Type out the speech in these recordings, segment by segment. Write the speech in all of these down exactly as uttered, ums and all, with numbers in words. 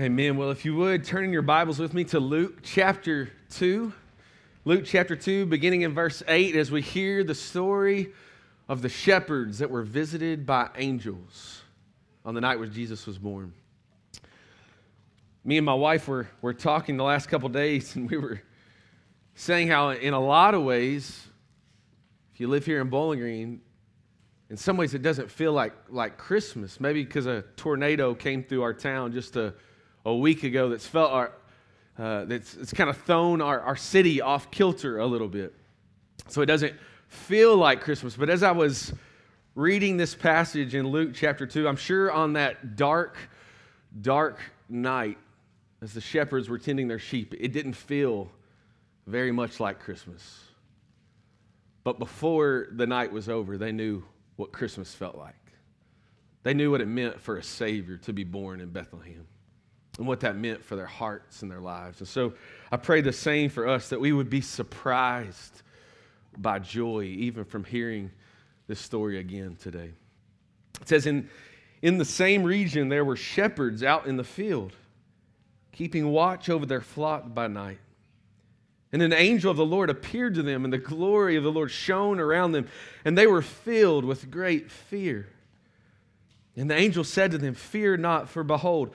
Amen. Well, if you would, turn in your Bibles with me to Luke chapter two. Luke chapter two, beginning in verse eight, as we hear the story of the shepherds that were visited by angels on the night when Jesus was born. Me and my wife were, were talking the last couple days, and we were saying how in a lot of ways, if you live here in Bowling Green, in some ways it doesn't feel like, like Christmas. Maybe because a tornado came through our town just a a week ago that's felt our, uh, that's it's kind of thrown our, our city off kilter a little bit. So it doesn't feel like Christmas. But as I was reading this passage in Luke chapter two, I'm sure on that dark, dark night, as the shepherds were tending their sheep, it didn't feel very much like Christmas. But before the night was over, they knew what Christmas felt like. They knew what it meant for a Savior to be born in Bethlehem, and what that meant for their hearts and their lives. And so I pray the same for us, that we would be surprised by joy, even from hearing this story again today. It says, in, in the same region there were shepherds out in the field, keeping watch over their flock by night. And an angel of the Lord appeared to them, and the glory of the Lord shone around them, and they were filled with great fear. And the angel said to them, "Fear not, for behold,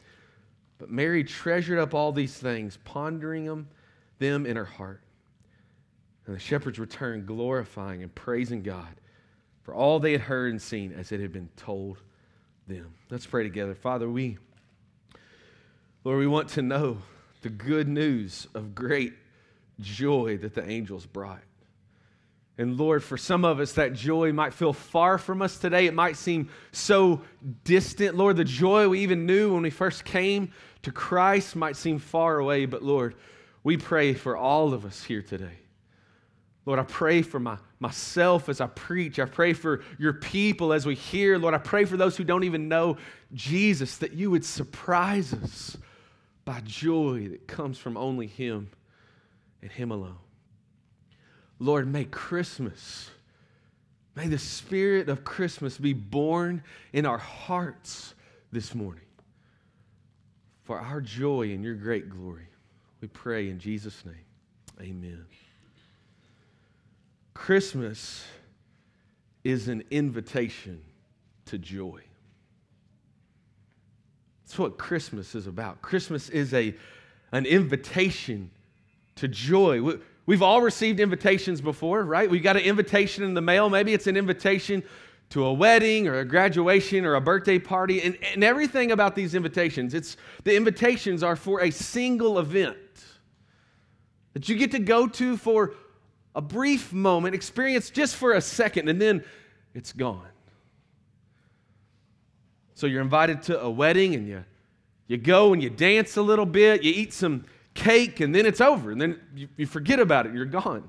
But Mary treasured up all these things, pondering them, them in her heart. And the shepherds returned, glorifying and praising God for all they had heard and seen as it had been told them. Let's pray together. Father, we, Lord, we want to know the good news of great joy that the angels brought. And Lord, for some of us, that joy might feel far from us today. It might seem so distant. Lord, the joy we even knew when we first came to Christ might seem far away. But Lord, we pray for all of us here today. Lord, I pray for my, myself as I preach. I pray for your people as we hear. Lord, I pray for those who don't even know Jesus, that you would surprise us by joy that comes from only him and him alone. Lord, may Christmas, may the spirit of Christmas be born in our hearts this morning for our joy and your great glory. We pray in Jesus' name, amen. Christmas is an invitation to joy. That's what Christmas is about. Christmas is a, an invitation to joy. We, We've all received invitations before, right? We got an invitation in the mail. Maybe it's an invitation to a wedding or a graduation or a birthday party. And, and everything about these invitations, it's the invitations are for a single event that you get to go to for a brief moment, experience just for a second, and then it's gone. So you're invited to a wedding, and you, you go and you dance a little bit, you eat some cake, and then it's over, and then you, you forget about it, you're gone.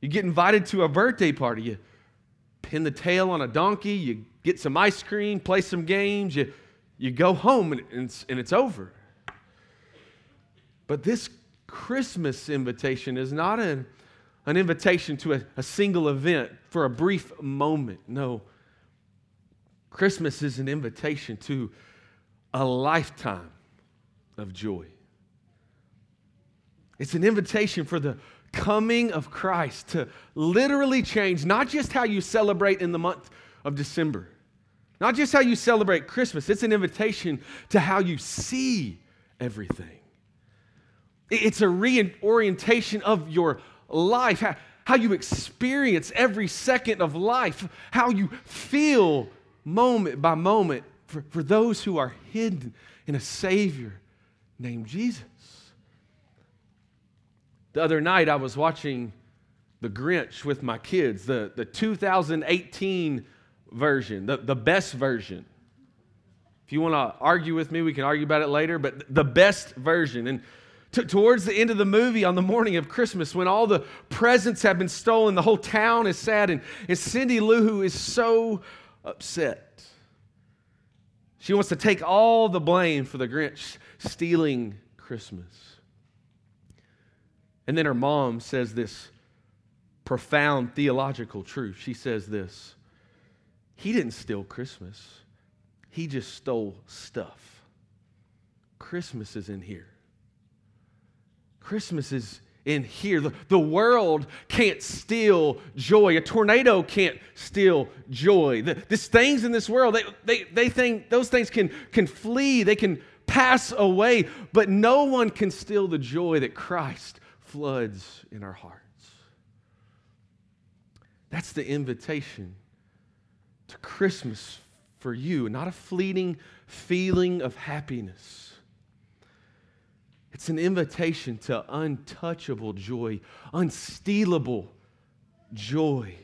You get invited to a birthday party, you pin the tail on a donkey, you get some ice cream, play some games, you, you go home, and it's, and it's over. But this Christmas invitation is not an, an invitation to a, a single event for a brief moment. No, Christmas is an invitation to a lifetime of joy. It's an invitation for the coming of Christ to literally change not just how you celebrate in the month of December, not just how you celebrate Christmas. It's an invitation to how you see everything. It's a reorientation of your life, how, how you experience every second of life, how you feel moment by moment for, for those who are hidden in a Savior named Jesus. The other night I was watching The Grinch with my kids, the, the two thousand eighteen version, the, the best version. If you want to argue with me, we can argue about it later, but the best version. And t- towards the end of the movie, on the morning of Christmas, when all the presents have been stolen, the whole town is sad, and, and Cindy Lou Who is so upset. She wants to take all the blame for the Grinch stealing Christmas. And then her mom says this profound theological truth. She says this: he didn't steal Christmas. He just stole stuff. Christmas is in here. Christmas is in here. The, the world can't steal joy. A tornado can't steal joy. The, these things in this world, they, they, they think those things can, can flee. They can pass away, but no one can steal the joy that Christ floods in our hearts. That's the invitation to Christmas for you, not a fleeting feeling of happiness. It's an invitation to untouchable joy, unstealable joy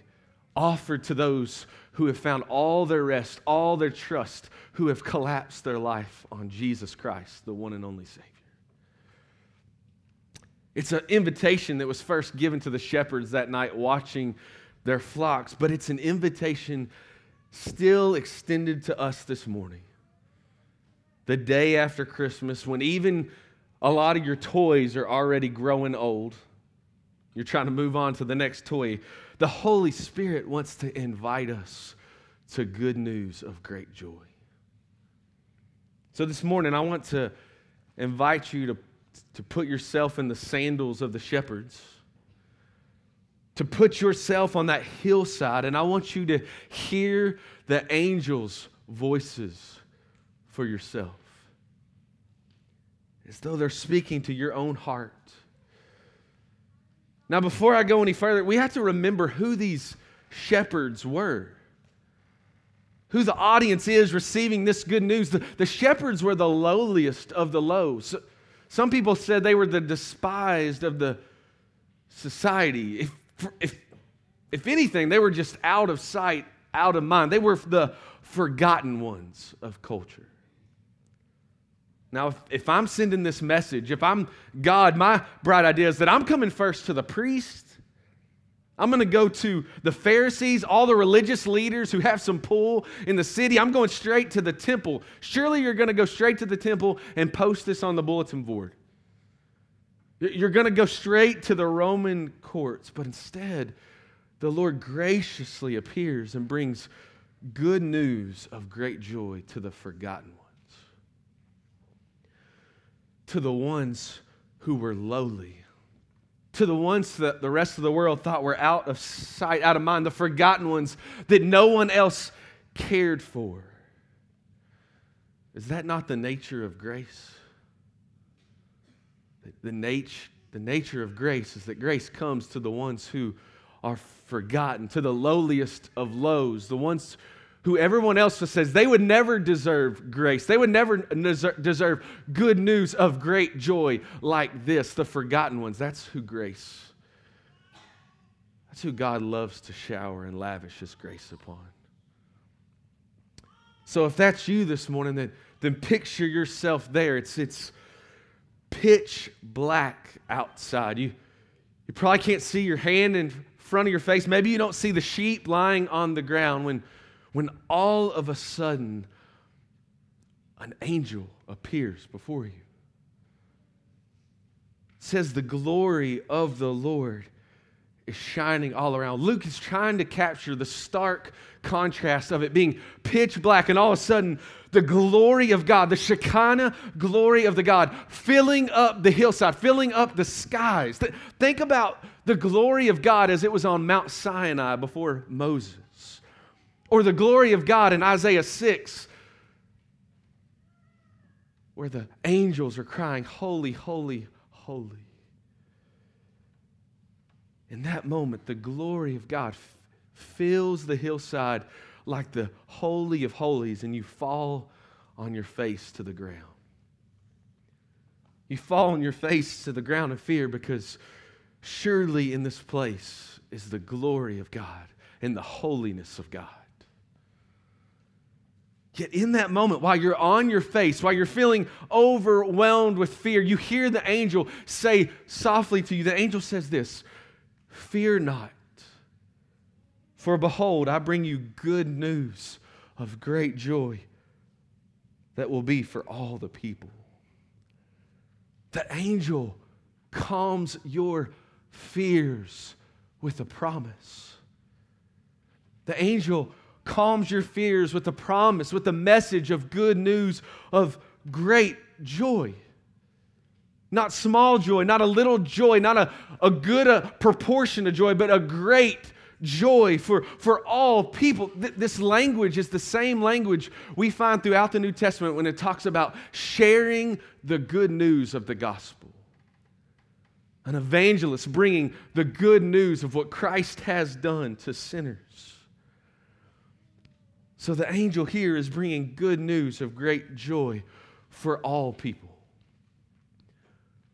offered to those who have found all their rest, all their trust, who have collapsed their life on Jesus Christ, the one and only Savior. It's an invitation that was first given to the shepherds that night watching their flocks, but it's an invitation still extended to us this morning. The day after Christmas, when even a lot of your toys are already growing old, you're trying to move on to the next toy, the Holy Spirit wants to invite us to good news of great joy. So this morning, I want to invite you to, to put yourself in the sandals of the shepherds, to put yourself on that hillside, and I want you to hear the angels' voices for yourself, as though they're speaking to your own heart. Now, before I go any further, we have to remember who these shepherds were, who the audience is receiving this good news. The, the shepherds were the lowliest of the low. So, some people said they were the despised of the society. If If, if anything, they were just out of sight, out of mind. They were the forgotten ones of culture. Now, if, if I'm sending this message, if I'm God, my bright idea is that I'm coming first to the priest. I'm going to go to the Pharisees, all the religious leaders who have some pull in the city. I'm going straight to the temple. Surely you're going to go straight to the temple and post this on the bulletin board. You're going to go straight to the Roman courts, but instead, the Lord graciously appears and brings good news of great joy to the forgotten ones, to the ones who were lowly, to the ones that the rest of the world thought were out of sight, out of mind, the forgotten ones that no one else cared for. Is that not the nature of grace? The nature, the nature of grace is that grace comes to the ones who are forgotten, to the lowliest of lows, the ones who everyone else says they would never deserve grace. They would never deserve good news of great joy like this, the forgotten ones. That's who grace, that's who God loves to shower and lavish His grace upon. So if that's you this morning, then, then picture yourself there. It's, it's, pitch black outside. You, you probably can't see your hand in front of your face. Maybe you don't see the sheep lying on the ground when, when all of a sudden an angel appears before you. It says the glory of the Lord is shining all around. Luke is trying to capture the stark contrast of it being pitch black and all of a sudden the glory of God, the Shekinah glory of the God, filling up the hillside, filling up the skies. Think about the glory of God as it was on Mount Sinai before Moses, or the glory of God in Isaiah six where the angels are crying, holy, holy, holy. In that moment, the glory of God f- fills the hillside like the holy of holies, and you fall on your face to the ground. You fall on your face to the ground of fear, because surely in this place is the glory of God and the holiness of God. Yet in that moment, while you're on your face, while you're feeling overwhelmed with fear, you hear the angel say softly to you, the angel says this, "Fear not, for behold, I bring you good news of great joy that will be for all the people." The angel calms your fears with a promise. The angel calms your fears with a promise, with a message of good news of great joy. Not small joy, not a little joy, not a, a good a proportion of joy, but a great joy for, for all people. Th- this language is the same language we find throughout the New Testament when it talks about sharing the good news of the gospel. An evangelist bringing the good news of what Christ has done to sinners. So the angel here is bringing good news of great joy for all people.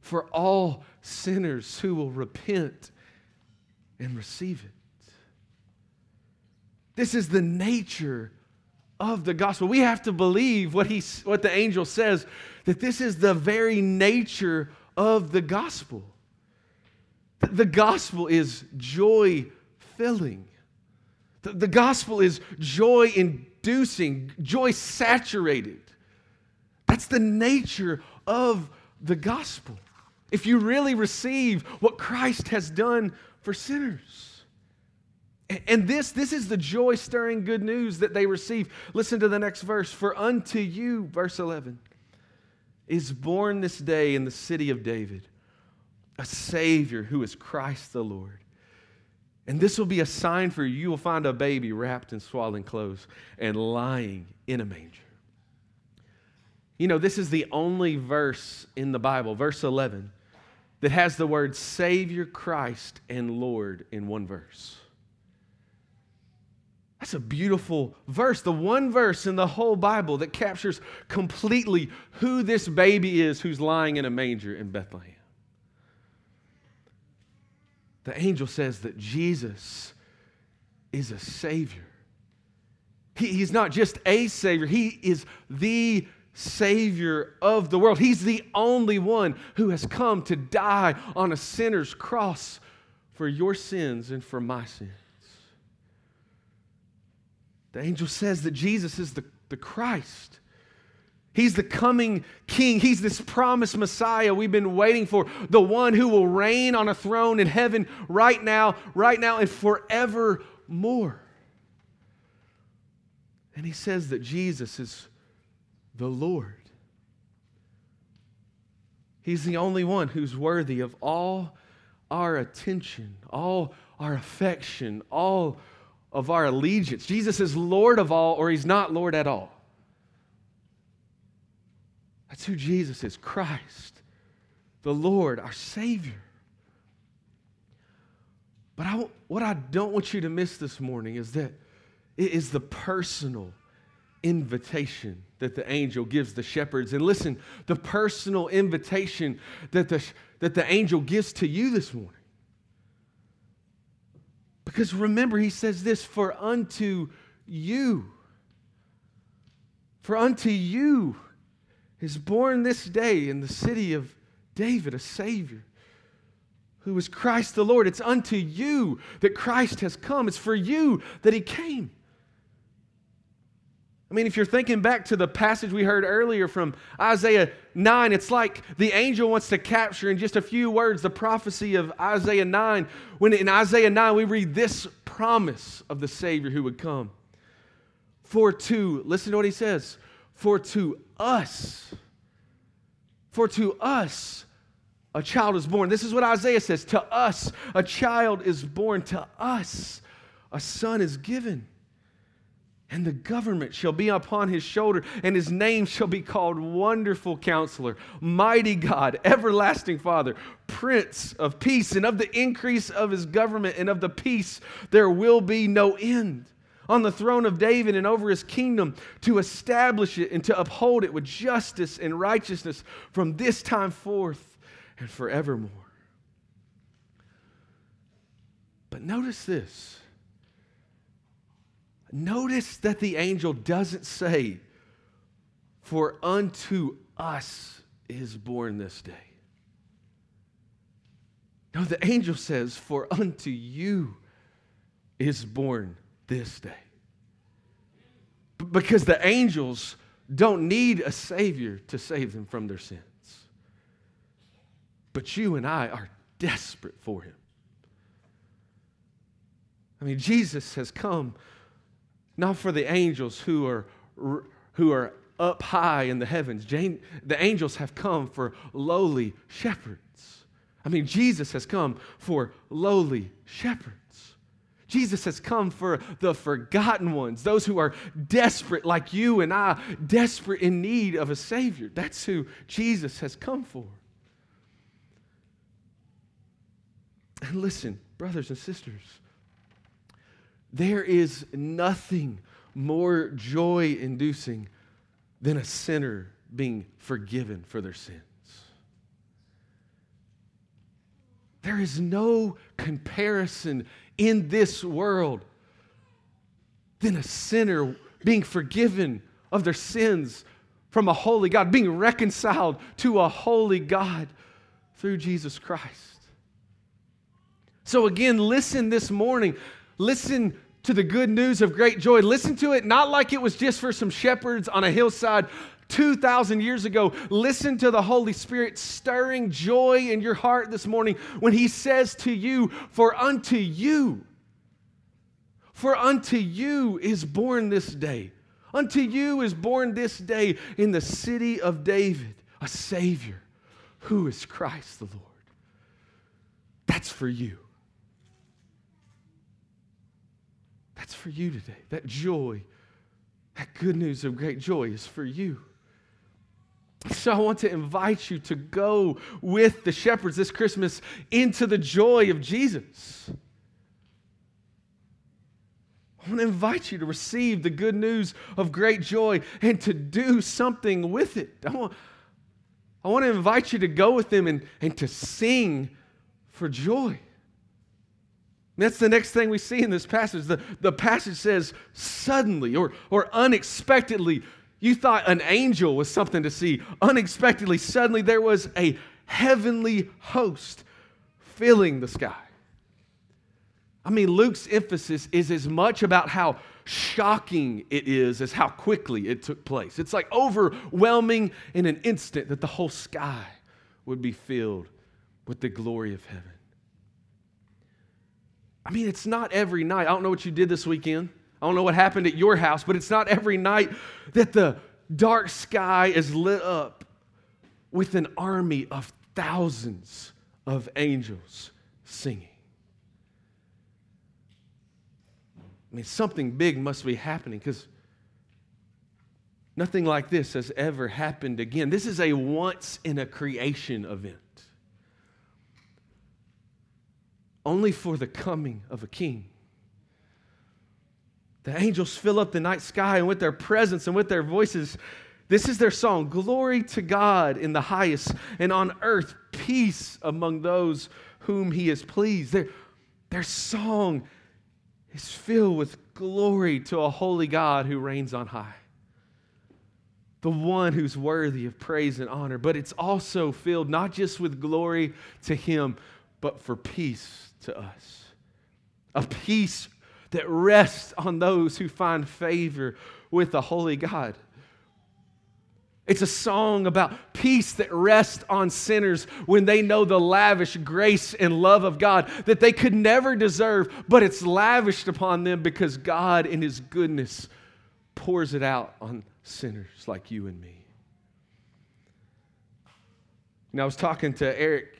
For all sinners who will repent and receive it. This is the nature of the gospel. We have to believe what he, what the angel says, that this is the very nature of the gospel. The gospel is joy-filling. The gospel is joy-inducing, joy-saturated. That's the nature of the gospel. If you really receive what Christ has done for sinners. And this, this is the joy-stirring good news that they receive. Listen to the next verse. For unto you, verse eleven, is born this day in the city of David a Savior who is Christ the Lord. And this will be a sign for you. You will find a baby wrapped in swaddling clothes and lying in a manger. You know, this is the only verse in the Bible, verse eleven, that has the word Savior, Christ, and Lord in one verse. That's a beautiful verse. The one verse in the whole Bible that captures completely who this baby is who's lying in a manger in Bethlehem. The angel says that Jesus is a Savior. He, he's not just a Savior. He is the Savior of the world. He's the only one who has come to die on a sinner's cross for your sins and for my sins. The angel says that Jesus is the, the Christ. He's the coming King. He's this promised Messiah we've been waiting for, the one who will reign on a throne in heaven right now, right now, and forevermore. And he says that Jesus is the Lord. He's the only one who's worthy of all our attention, all our affection, all of our allegiance. Jesus is Lord of all, or he's not Lord at all. That's who Jesus is, Christ, the Lord, our Savior. But I, what I don't want you to miss this morning is that it is the personal invitation that the angel gives the shepherds. And listen, the personal invitation that the, that the angel gives to you this morning. Because remember, he says this, for unto you, for unto you is born this day in the city of David a Savior who is Christ the Lord. It's unto you that Christ has come. It's for you that he came. I mean, if you're thinking back to the passage we heard earlier from Isaiah nine, it's like the angel wants to capture in just a few words the prophecy of Isaiah nine. When in Isaiah nine, we read this promise of the Savior who would come. For to, listen to what he says, for to us, for to us a child is born. This is what Isaiah says, to us a child is born, to us a son is given. And the government shall be upon his shoulder, and his name shall be called Wonderful Counselor, Mighty God, Everlasting Father, Prince of Peace. And of the increase of his government and of the peace there will be no end. On the throne of David and over his kingdom, to establish it and to uphold it with justice and righteousness from this time forth and forevermore. But notice this. Notice that the angel doesn't say, "For unto us is born this day." No, the angel says, "For unto you is born this day." B- because the angels don't need a Savior to save them from their sins. But you and I are desperate for Him. I mean, Jesus has come not for the angels who are who are up high in the heavens. Jane, the angels have come for lowly shepherds. I mean, Jesus has come for lowly shepherds. Jesus has come for the forgotten ones, those who are desperate like you and I, desperate in need of a Savior. That's who Jesus has come for. And listen, brothers and sisters, there is nothing more joy-inducing than a sinner being forgiven for their sins. There is no comparison in this world than a sinner being forgiven of their sins from a holy God, being reconciled to a holy God through Jesus Christ. So again, listen this morning. Listen to the good news of great joy. Listen to it not like it was just for some shepherds on a hillside two thousand years ago. Listen to the Holy Spirit stirring joy in your heart this morning when He says to you, "For unto you, for unto you is born this day. Unto you is born this day in the city of David a Savior who is Christ the Lord." That's for you. That's for you today. That joy, that good news of great joy is for you. So I want to invite you to go with the shepherds this Christmas into the joy of Jesus. I want to invite you to receive the good news of great joy and to do something with it. I want, I want to invite you to go with them and, and to sing for joy. That's the next thing we see in this passage. The, the passage says, suddenly or, or unexpectedly. You thought an angel was something to see. Unexpectedly, suddenly there was a heavenly host filling the sky. I mean, Luke's emphasis is as much about how shocking it is as how quickly it took place. It's like overwhelming in an instant that the whole sky would be filled with the glory of heaven. I mean, it's not every night. I don't know what you did this weekend. I don't know what happened at your house, but it's not every night that the dark sky is lit up with an army of thousands of angels singing. I mean, something big must be happening because nothing like this has ever happened again. This is a once-in-a-creation event. Only for the coming of a king. The angels fill up the night sky, and with their presence and with their voices, this is their song: "Glory to God in the highest, and on earth peace among those whom He is pleased." Their, their song is filled with glory to a holy God who reigns on high, the one who's worthy of praise and honor. But it's also filled not just with glory to Him, but for peace to us. A peace that rests on those who find favor with the holy God. It's a song about peace that rests on sinners when they know the lavish grace and love of God that they could never deserve, but it's lavished upon them because God in His goodness pours it out on sinners like you and me. And I was talking to Eric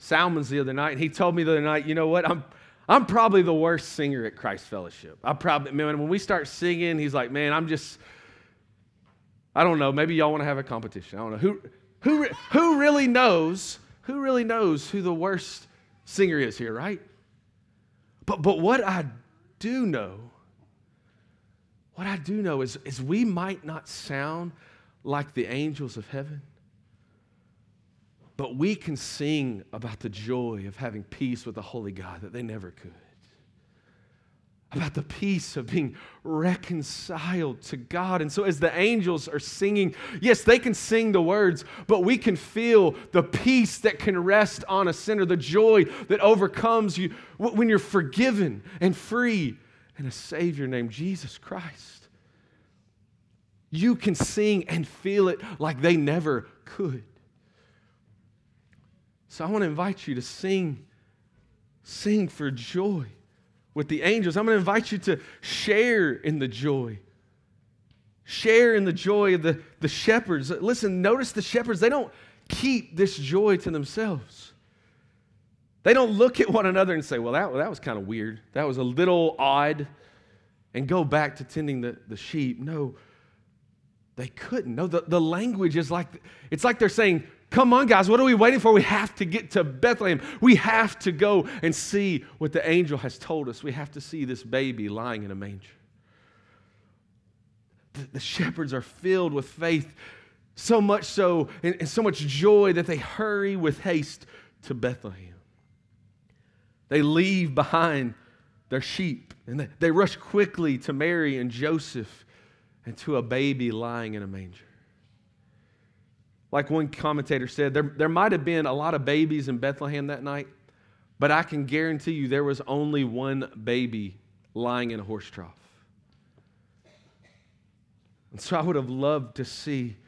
Salmons the other night, and he told me the other night, you know what, I'm I'm probably the worst singer at Christ Fellowship. I probably, man, when we start singing, he's like, man, I'm just, I don't know. Maybe y'all want to have a competition. I don't know. Who, who, who really knows, who really knows who the worst singer is here, right? But, but what I do know, what I do know is, is we might not sound like the angels of heaven, but we can sing about the joy of having peace with the holy God that they never could. About the peace of being reconciled to God. And so as the angels are singing, yes, they can sing the words, but we can feel the peace that can rest on a sinner, the joy that overcomes you when you're forgiven and free and a Savior named Jesus Christ. You can sing and feel it like they never could. So I want to invite you to sing, sing for joy with the angels. I'm going to invite you to share in the joy. Share in the joy of the, the shepherds. Listen, notice the shepherds, they don't keep this joy to themselves. They don't look at one another and say, well, that, that was kind of weird. That was a little odd. And go back to tending the, the sheep. No, they couldn't. No, the, the language is like, it's like they're saying, come on, guys, what are we waiting for? We have to get to Bethlehem. We have to go and see what the angel has told us. We have to see this baby lying in a manger. The, the shepherds are filled with faith, so much so, and, and so much joy that they hurry with haste to Bethlehem. They leave behind their sheep, and they, they rush quickly to Mary and Joseph and to a baby lying in a manger. Like one commentator said, there, there might have been a lot of babies in Bethlehem that night, but I can guarantee you there was only one baby lying in a horse trough. And so I would have loved to see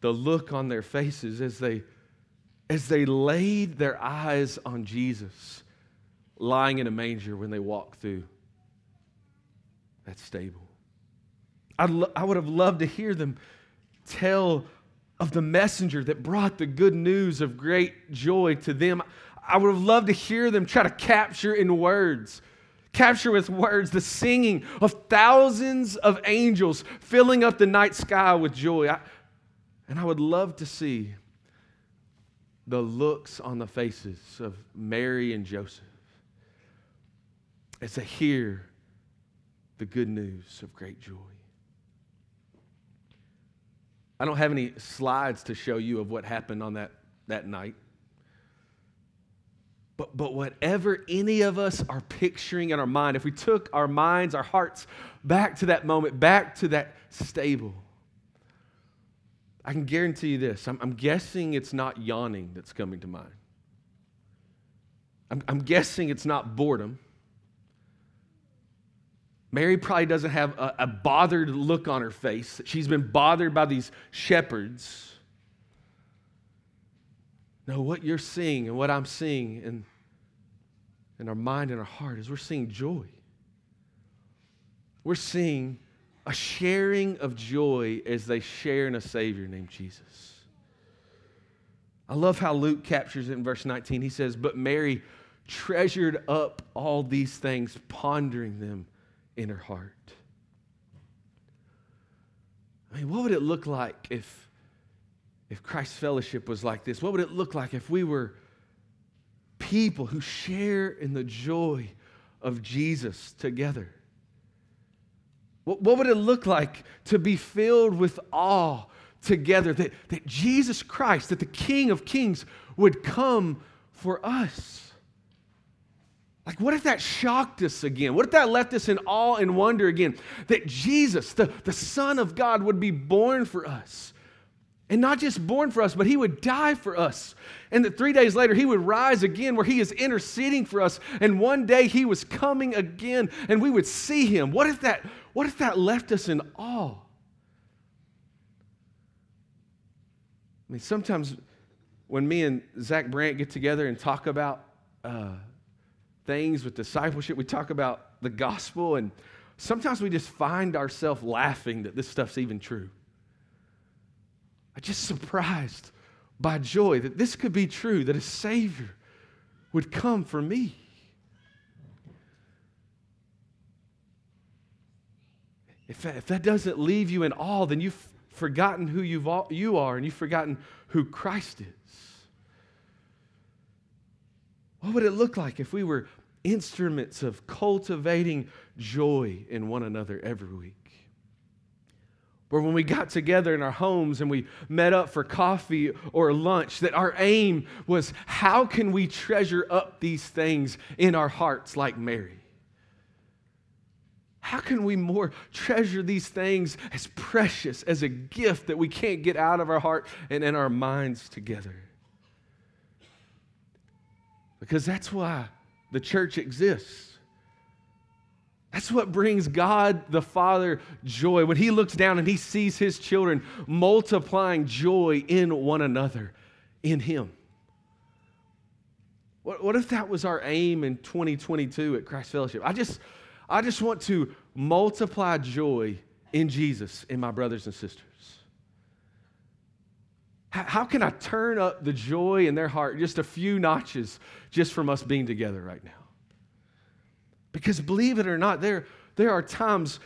the look on their faces as they, as they laid their eyes on Jesus lying in a manger when they walked through that stable. I'd lo- I would have loved to hear them tell of the messenger that brought the good news of great joy to them. I would have loved to hear them try to capture in words, capture with words the singing of thousands of angels filling up the night sky with joy. I, and I would love to see the looks on the faces of Mary and Joseph as they hear the good news of great joy. I don't have any slides to show you of what happened on that, that night. But, but whatever any of us are picturing in our mind, if we took our minds, our hearts back to that moment, back to that stable, I can guarantee you this. I'm, I'm guessing it's not yawning that's coming to mind. I'm, I'm guessing it's not boredom. Mary probably doesn't have a, a bothered look on her face. She's been bothered by these shepherds. No, what you're seeing and what I'm seeing in, in our mind and our heart is we're seeing joy. We're seeing a sharing of joy as they share in a Savior named Jesus. I love how Luke captures it in verse nineteen. He says, but Mary treasured up all these things, pondering them in her heart. I mean, what would it look like if, if Christ's Fellowship was like this? What would it look like if we were people who share in the joy of Jesus together? What, what would it look like to be filled with awe together that, that Jesus Christ, that the King of Kings would come for us? Like, what if that shocked us again? What if that left us in awe and wonder again? That Jesus, the, the Son of God, would be born for us. And not just born for us, but He would die for us. And that three days later, He would rise again where He is interceding for us. And one day He was coming again and we would see Him. What if that, what if that left us in awe? I mean, sometimes when me and Zach Brandt get together and talk about Uh, things with discipleship, we talk about the gospel, and sometimes we just find ourselves laughing that this stuff's even true. I'm just surprised by joy that this could be true, that a Savior would come for me. If, if that doesn't leave you in awe, then you've forgotten who you've, you are, and you've forgotten who Christ is. What would it look like if we were instruments of cultivating joy in one another every week? Where when we got together in our homes and we met up for coffee or lunch, that our aim was, how can we treasure up these things in our hearts like Mary? How can we more treasure these things as precious, as a gift that we can't get out of our heart and in our minds together? Because that's why the church exists. That's what brings God the Father joy. When He looks down and He sees His children multiplying joy in one another, in Him. What, what if that was our aim in twenty twenty-two at Christ Fellowship? I just... I just want to multiply joy in Jesus in my brothers and sisters. How can I turn up the joy in their heart just a few notches just from us being together right now? Because believe it or not, there, there are times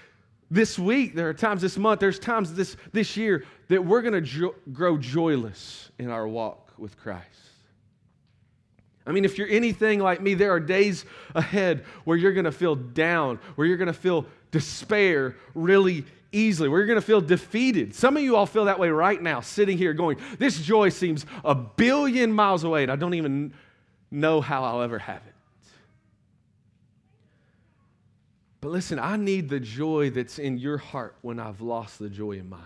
this week, there are times this month, there's times this, this year that we're going to jo- grow joyless in our walk with Christ. I mean, if you're anything like me, there are days ahead where you're going to feel down, where you're going to feel despair really easily, where you're going to feel defeated. Some of you all feel that way right now, sitting here going, this joy seems a billion miles away, and I don't even know how I'll ever have it. But listen, I need the joy that's in your heart when I've lost the joy in mine.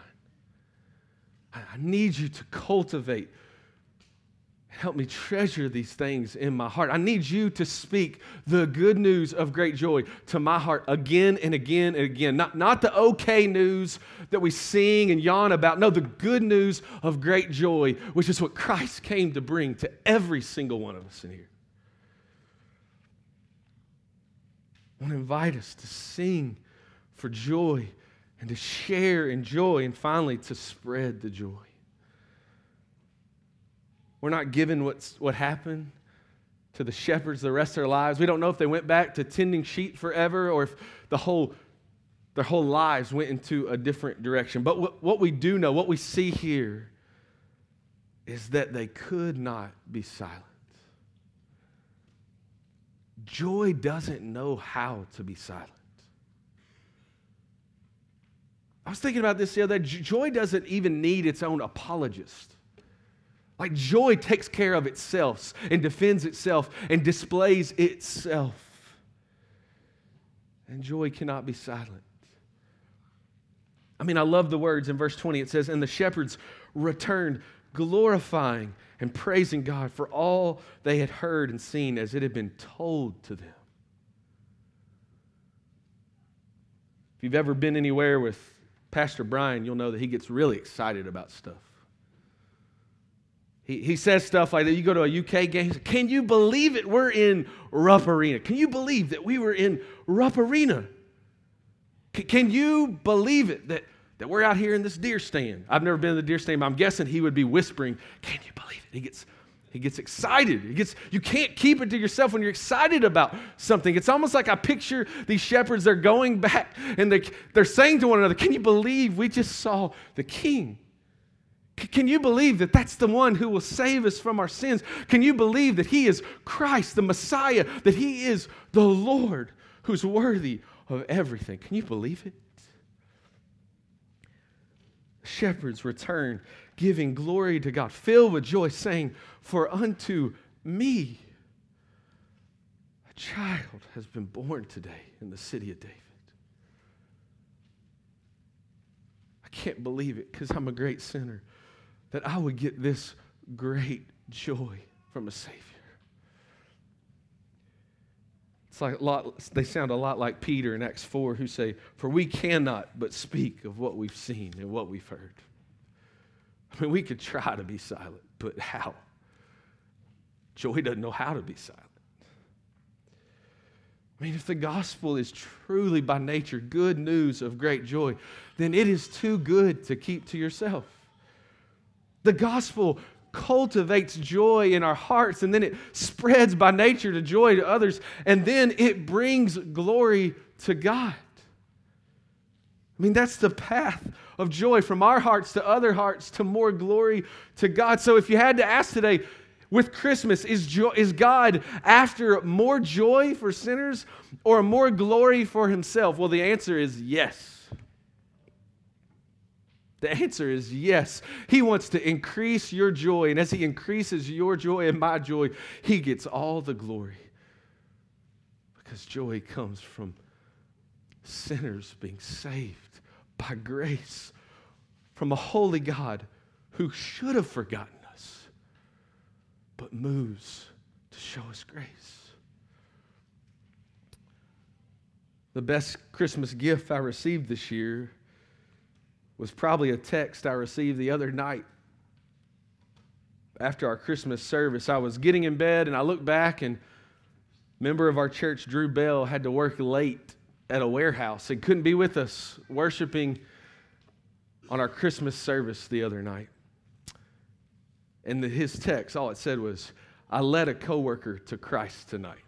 I need you to cultivate joy. Help me treasure these things in my heart. I need you to speak the good news of great joy to my heart again and again and again. Not, not the okay news that we sing and yawn about. No, the good news of great joy, which is what Christ came to bring to every single one of us in here. I want to invite us to sing for joy and to share in joy and finally to spread the joy. We're not given what's, what happened to the shepherds the rest of their lives. We don't know if they went back to tending sheep forever or if the whole, their whole lives went into a different direction. But what, what we do know, what we see here, is that they could not be silent. Joy doesn't know how to be silent. I was thinking about this the other day. Joy doesn't even need its own apologist. Like joy takes care of itself and defends itself and displays itself. And joy cannot be silent. I mean, I love the words in verse twenty. It says, and the shepherds returned, glorifying and praising God for all they had heard and seen as it had been told to them. If you've ever been anywhere with Pastor Brian, you'll know that he gets really excited about stuff. He says stuff like that. You go to a U K game, he says, can you believe it? We're in Rupp Arena. Can you believe that we were in Rupp Arena? C- can you believe it that, that we're out here in this deer stand? I've never been in the deer stand, but I'm guessing he would be whispering, can you believe it? He gets he gets excited. He gets you can't keep it to yourself when you're excited about something. It's almost like I picture these shepherds, they're going back and they, they're saying to one another, can you believe we just saw the king? Can you believe that that's the one who will save us from our sins? Can you believe that He is Christ, the Messiah, that He is the Lord who's worthy of everything? Can you believe it? Shepherds return, giving glory to God, filled with joy, saying, for unto me a child has been born today in the city of David. I can't believe it because I'm a great sinner, that I would get this great joy from a Savior. It's like a lot, they sound a lot like Peter in Acts four, who say, for we cannot but speak of what we've seen and what we've heard. I mean, we could try to be silent, but how? Joy doesn't know how to be silent. I mean, if the gospel is truly by nature good news of great joy, then it is too good to keep to yourself. The gospel cultivates joy in our hearts, and then it spreads by nature to joy to others, and then it brings glory to God. I I mean, that's the path of joy from our hearts to other hearts to more glory to God. So if you had to ask today, with Christmas, is joy, is God after more joy for sinners or more glory for himself? Well, the answer is yes. The answer is yes. He wants to increase your joy, and as he increases your joy and my joy, he gets all the glory because joy comes from sinners being saved by grace from a holy God who should have forgotten us, but moves to show us grace. The best Christmas gift I received this year was probably a text I received the other night after our Christmas service. I was getting in bed and I looked back, and a member of our church, Drew Bell, had to work late at a warehouse and couldn't be with us worshiping on our Christmas service the other night. And the, his text, all it said was, "I led a coworker to Christ tonight."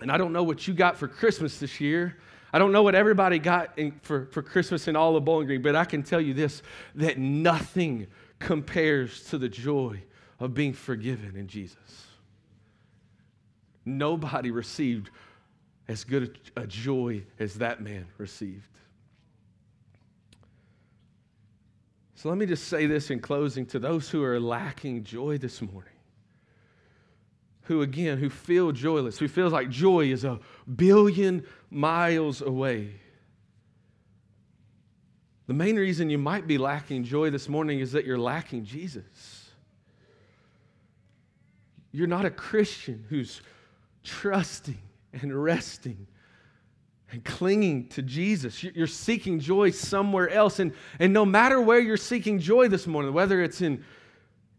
And I don't know what you got for Christmas this year. I don't know what everybody got in, for, for Christmas in all of Bowling Green, but I can tell you this, that nothing compares to the joy of being forgiven in Jesus. Nobody received as good a joy as that man received. So let me just say this in closing to those who are lacking joy this morning, who again, who feel joyless, who feels like joy is a billion miles away. The main reason you might be lacking joy this morning is that you're lacking Jesus. You're not a Christian who's trusting and resting and clinging to Jesus. You're seeking joy somewhere else. And, and no matter where you're seeking joy this morning, whether it's in,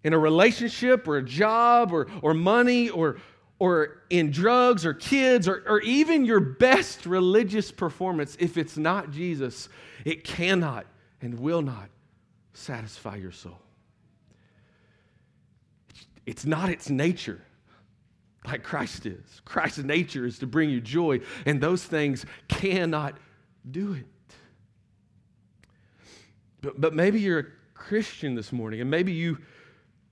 in a relationship or a job or, or money or, or in drugs or kids or, or even your best religious performance, if it's not Jesus, it cannot and will not satisfy your soul. It's not its nature. Like Christ is. Christ's nature is to bring you joy, and those things cannot do it. But, but maybe you're a Christian this morning, and maybe you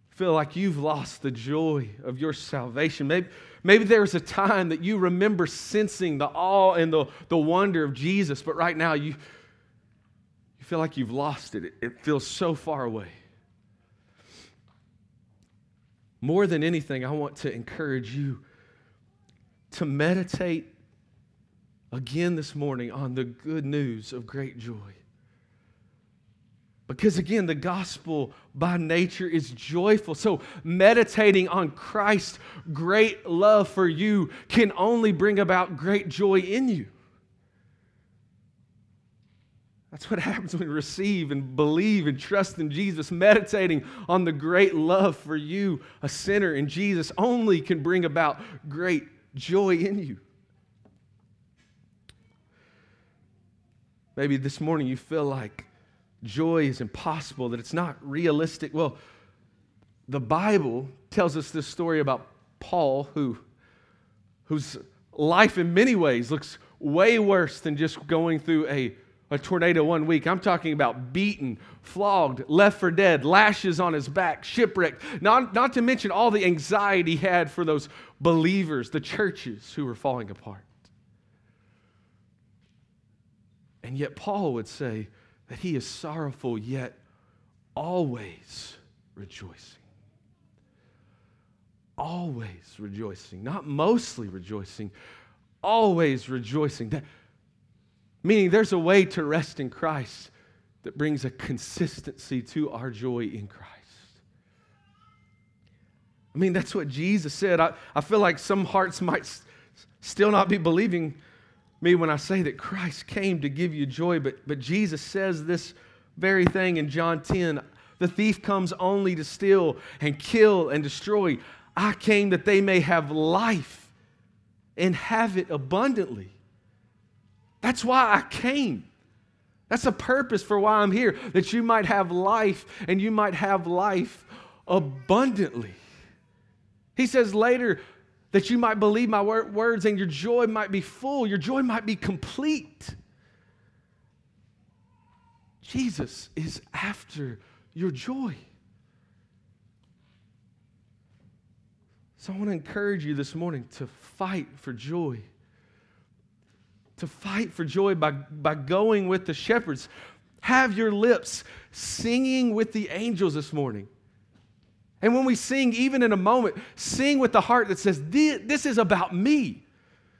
feel like you've lost the joy of your salvation. Maybe, maybe there was a time that you remember sensing the awe and the, the wonder of Jesus, but right now you, you feel like you've lost it. It, it feels so far away. More than anything, I want to encourage you to meditate again this morning on the good news of great joy. Because again, the gospel by nature is joyful. So meditating on Christ's great love for you can only bring about great joy in you. That's what happens when we receive and believe and trust in Jesus. Meditating on the great love for you, a sinner in Jesus, only can bring about great joy in you. Maybe this morning you feel like joy is impossible, that it's not realistic. Well, the Bible tells us this story about Paul, who, whose life in many ways looks way worse than just going through a A tornado one week. I'm talking about beaten, flogged, left for dead, lashes on his back, shipwrecked. Not, not to mention all the anxiety he had for those believers, the churches who were falling apart. And yet Paul would say that he is sorrowful, yet always rejoicing. Always rejoicing. Not mostly rejoicing. Always rejoicing. That Meaning there's a way to rest in Christ that brings a consistency to our joy in Christ. I mean, that's what Jesus said. I, I feel like some hearts might s- still not be believing me when I say that Christ came to give you joy, but, but Jesus says this very thing in John ten. The thief comes only to steal and kill and destroy. I came that they may have life and have it abundantly. That's why I came. That's a purpose for why I'm here, that you might have life and you might have life abundantly. He says later, that you might believe my wor- words and your joy might be full. Your joy might be complete. Jesus is after your joy. So I want to encourage you this morning to fight for joy. To fight for joy by, by going with the shepherds. Have your lips singing with the angels this morning. And when we sing, even in a moment, sing with the heart that says, this is about me.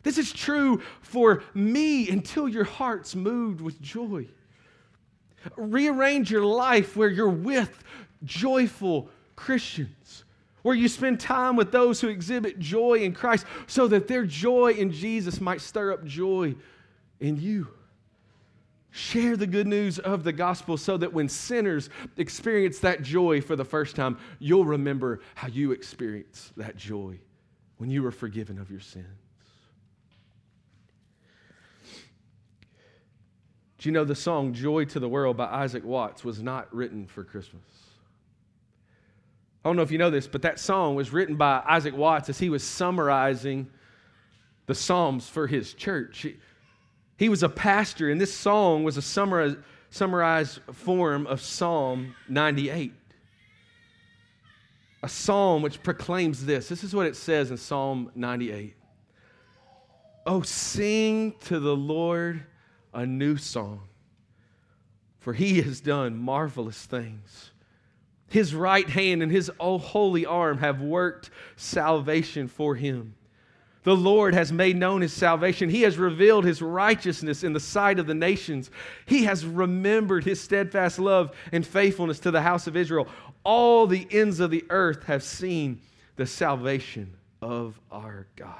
This is true for me, until your heart's moved with joy. Rearrange your life where you're with joyful Christians, where you spend time with those who exhibit joy in Christ so that their joy in Jesus might stir up joy in you. Share the good news of the gospel so that when sinners experience that joy for the first time, you'll remember how you experienced that joy when you were forgiven of your sins. Do you know the song Joy to the World by Isaac Watts was not written for Christmas? I don't know if you know this, but that song was written by Isaac Watts as he was summarizing the Psalms for his church. He, He was a pastor, and this song was a summarize, summarized form of Psalm ninety-eight. A psalm which proclaims this. This is what it says in Psalm ninety-eight. Oh, sing to the Lord a new song, for he has done marvelous things. His right hand and his holy arm have worked salvation for him. The Lord has made known his salvation. He has revealed his righteousness in the sight of the nations. He has remembered his steadfast love and faithfulness to the house of Israel. All the ends of the earth have seen the salvation of our God.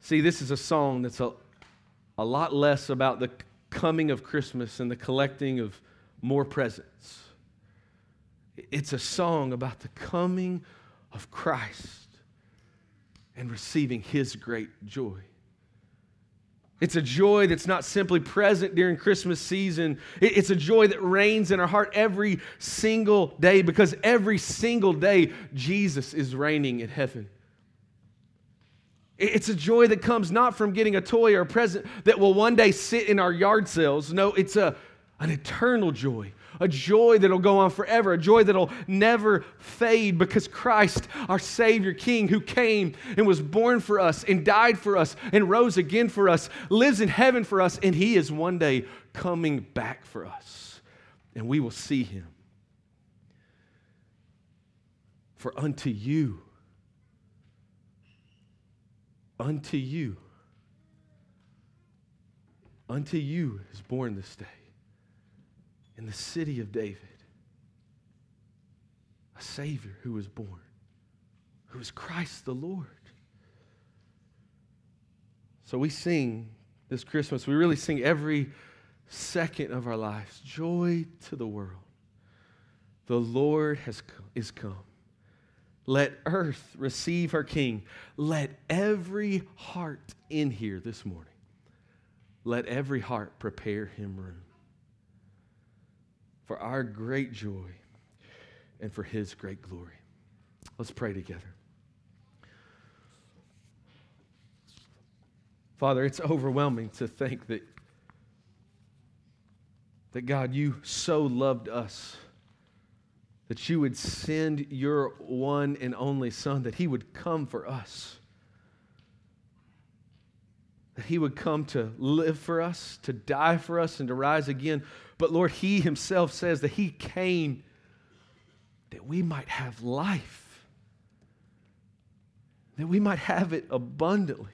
See, this is a song that's a, a lot less about the coming of Christmas and the collecting of more presents. It's a song about the coming of Christ and receiving his great joy. It's a joy that's not simply present during Christmas season. It's a joy that reigns in our heart every single day, because every single day Jesus is reigning in heaven. It's a joy that comes not from getting a toy or a present that will one day sit in our yard sales. No, it's a, an eternal joy. A joy that'll go on forever, a joy that'll never fade, because Christ, our Savior King, who came and was born for us and died for us and rose again for us, lives in heaven for us, and he is one day coming back for us, and we will see him. For unto you, unto you, unto you is born this day, in the city of David, a Savior who was born, who is Christ the Lord. So we sing this Christmas, we really sing every second of our lives, joy to the world. The Lord has come, is come. Let earth receive her King. Let every heart in here this morning, let every heart prepare him room. For our great joy and for his great glory. Let's pray together. Father, it's overwhelming to think that, that God, you so loved us that you would send your one and only Son, that he would come for us, that he would come to live for us, to die for us, and to rise again. But Lord, he himself says that he came that we might have life, that we might have it abundantly,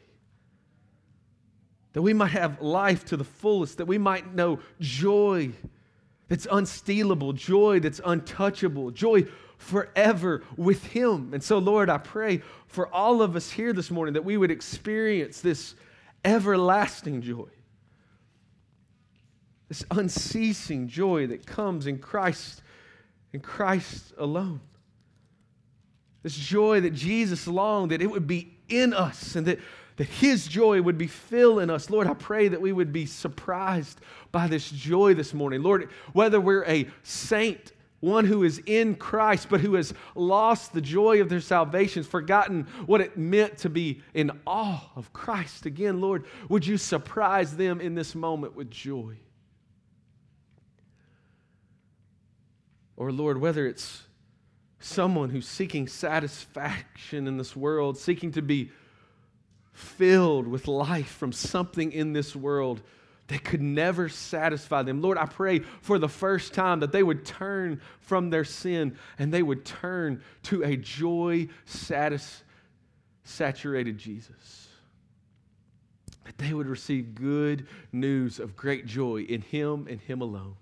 that we might have life to the fullest, that we might know joy that's unstealable, joy that's untouchable, joy forever with him. And so, Lord, I pray for all of us here this morning that we would experience this everlasting joy, this unceasing joy that comes in Christ and Christ alone. This joy that Jesus longed that it would be in us, and that, that his joy would be filling us. Lord, I pray that we would be surprised by this joy this morning. Lord, whether we're a saint one who is in Christ, but who has lost the joy of their salvation, has forgotten what it meant to be in awe of Christ. Again, Lord, would you surprise them in this moment with joy? Or, Lord, whether it's someone who's seeking satisfaction in this world, seeking to be filled with life from something in this world that could never satisfy them. Lord, I pray for the first time that they would turn from their sin and they would turn to a joy-saturated Jesus. That they would receive good news of great joy in Him and Him alone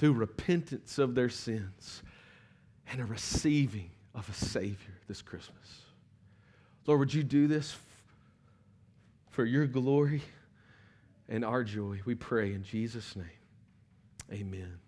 through repentance of their sins and a receiving of a Savior this Christmas. Lord, would you do this for your glory and our joy? We pray in Jesus' name. Amen.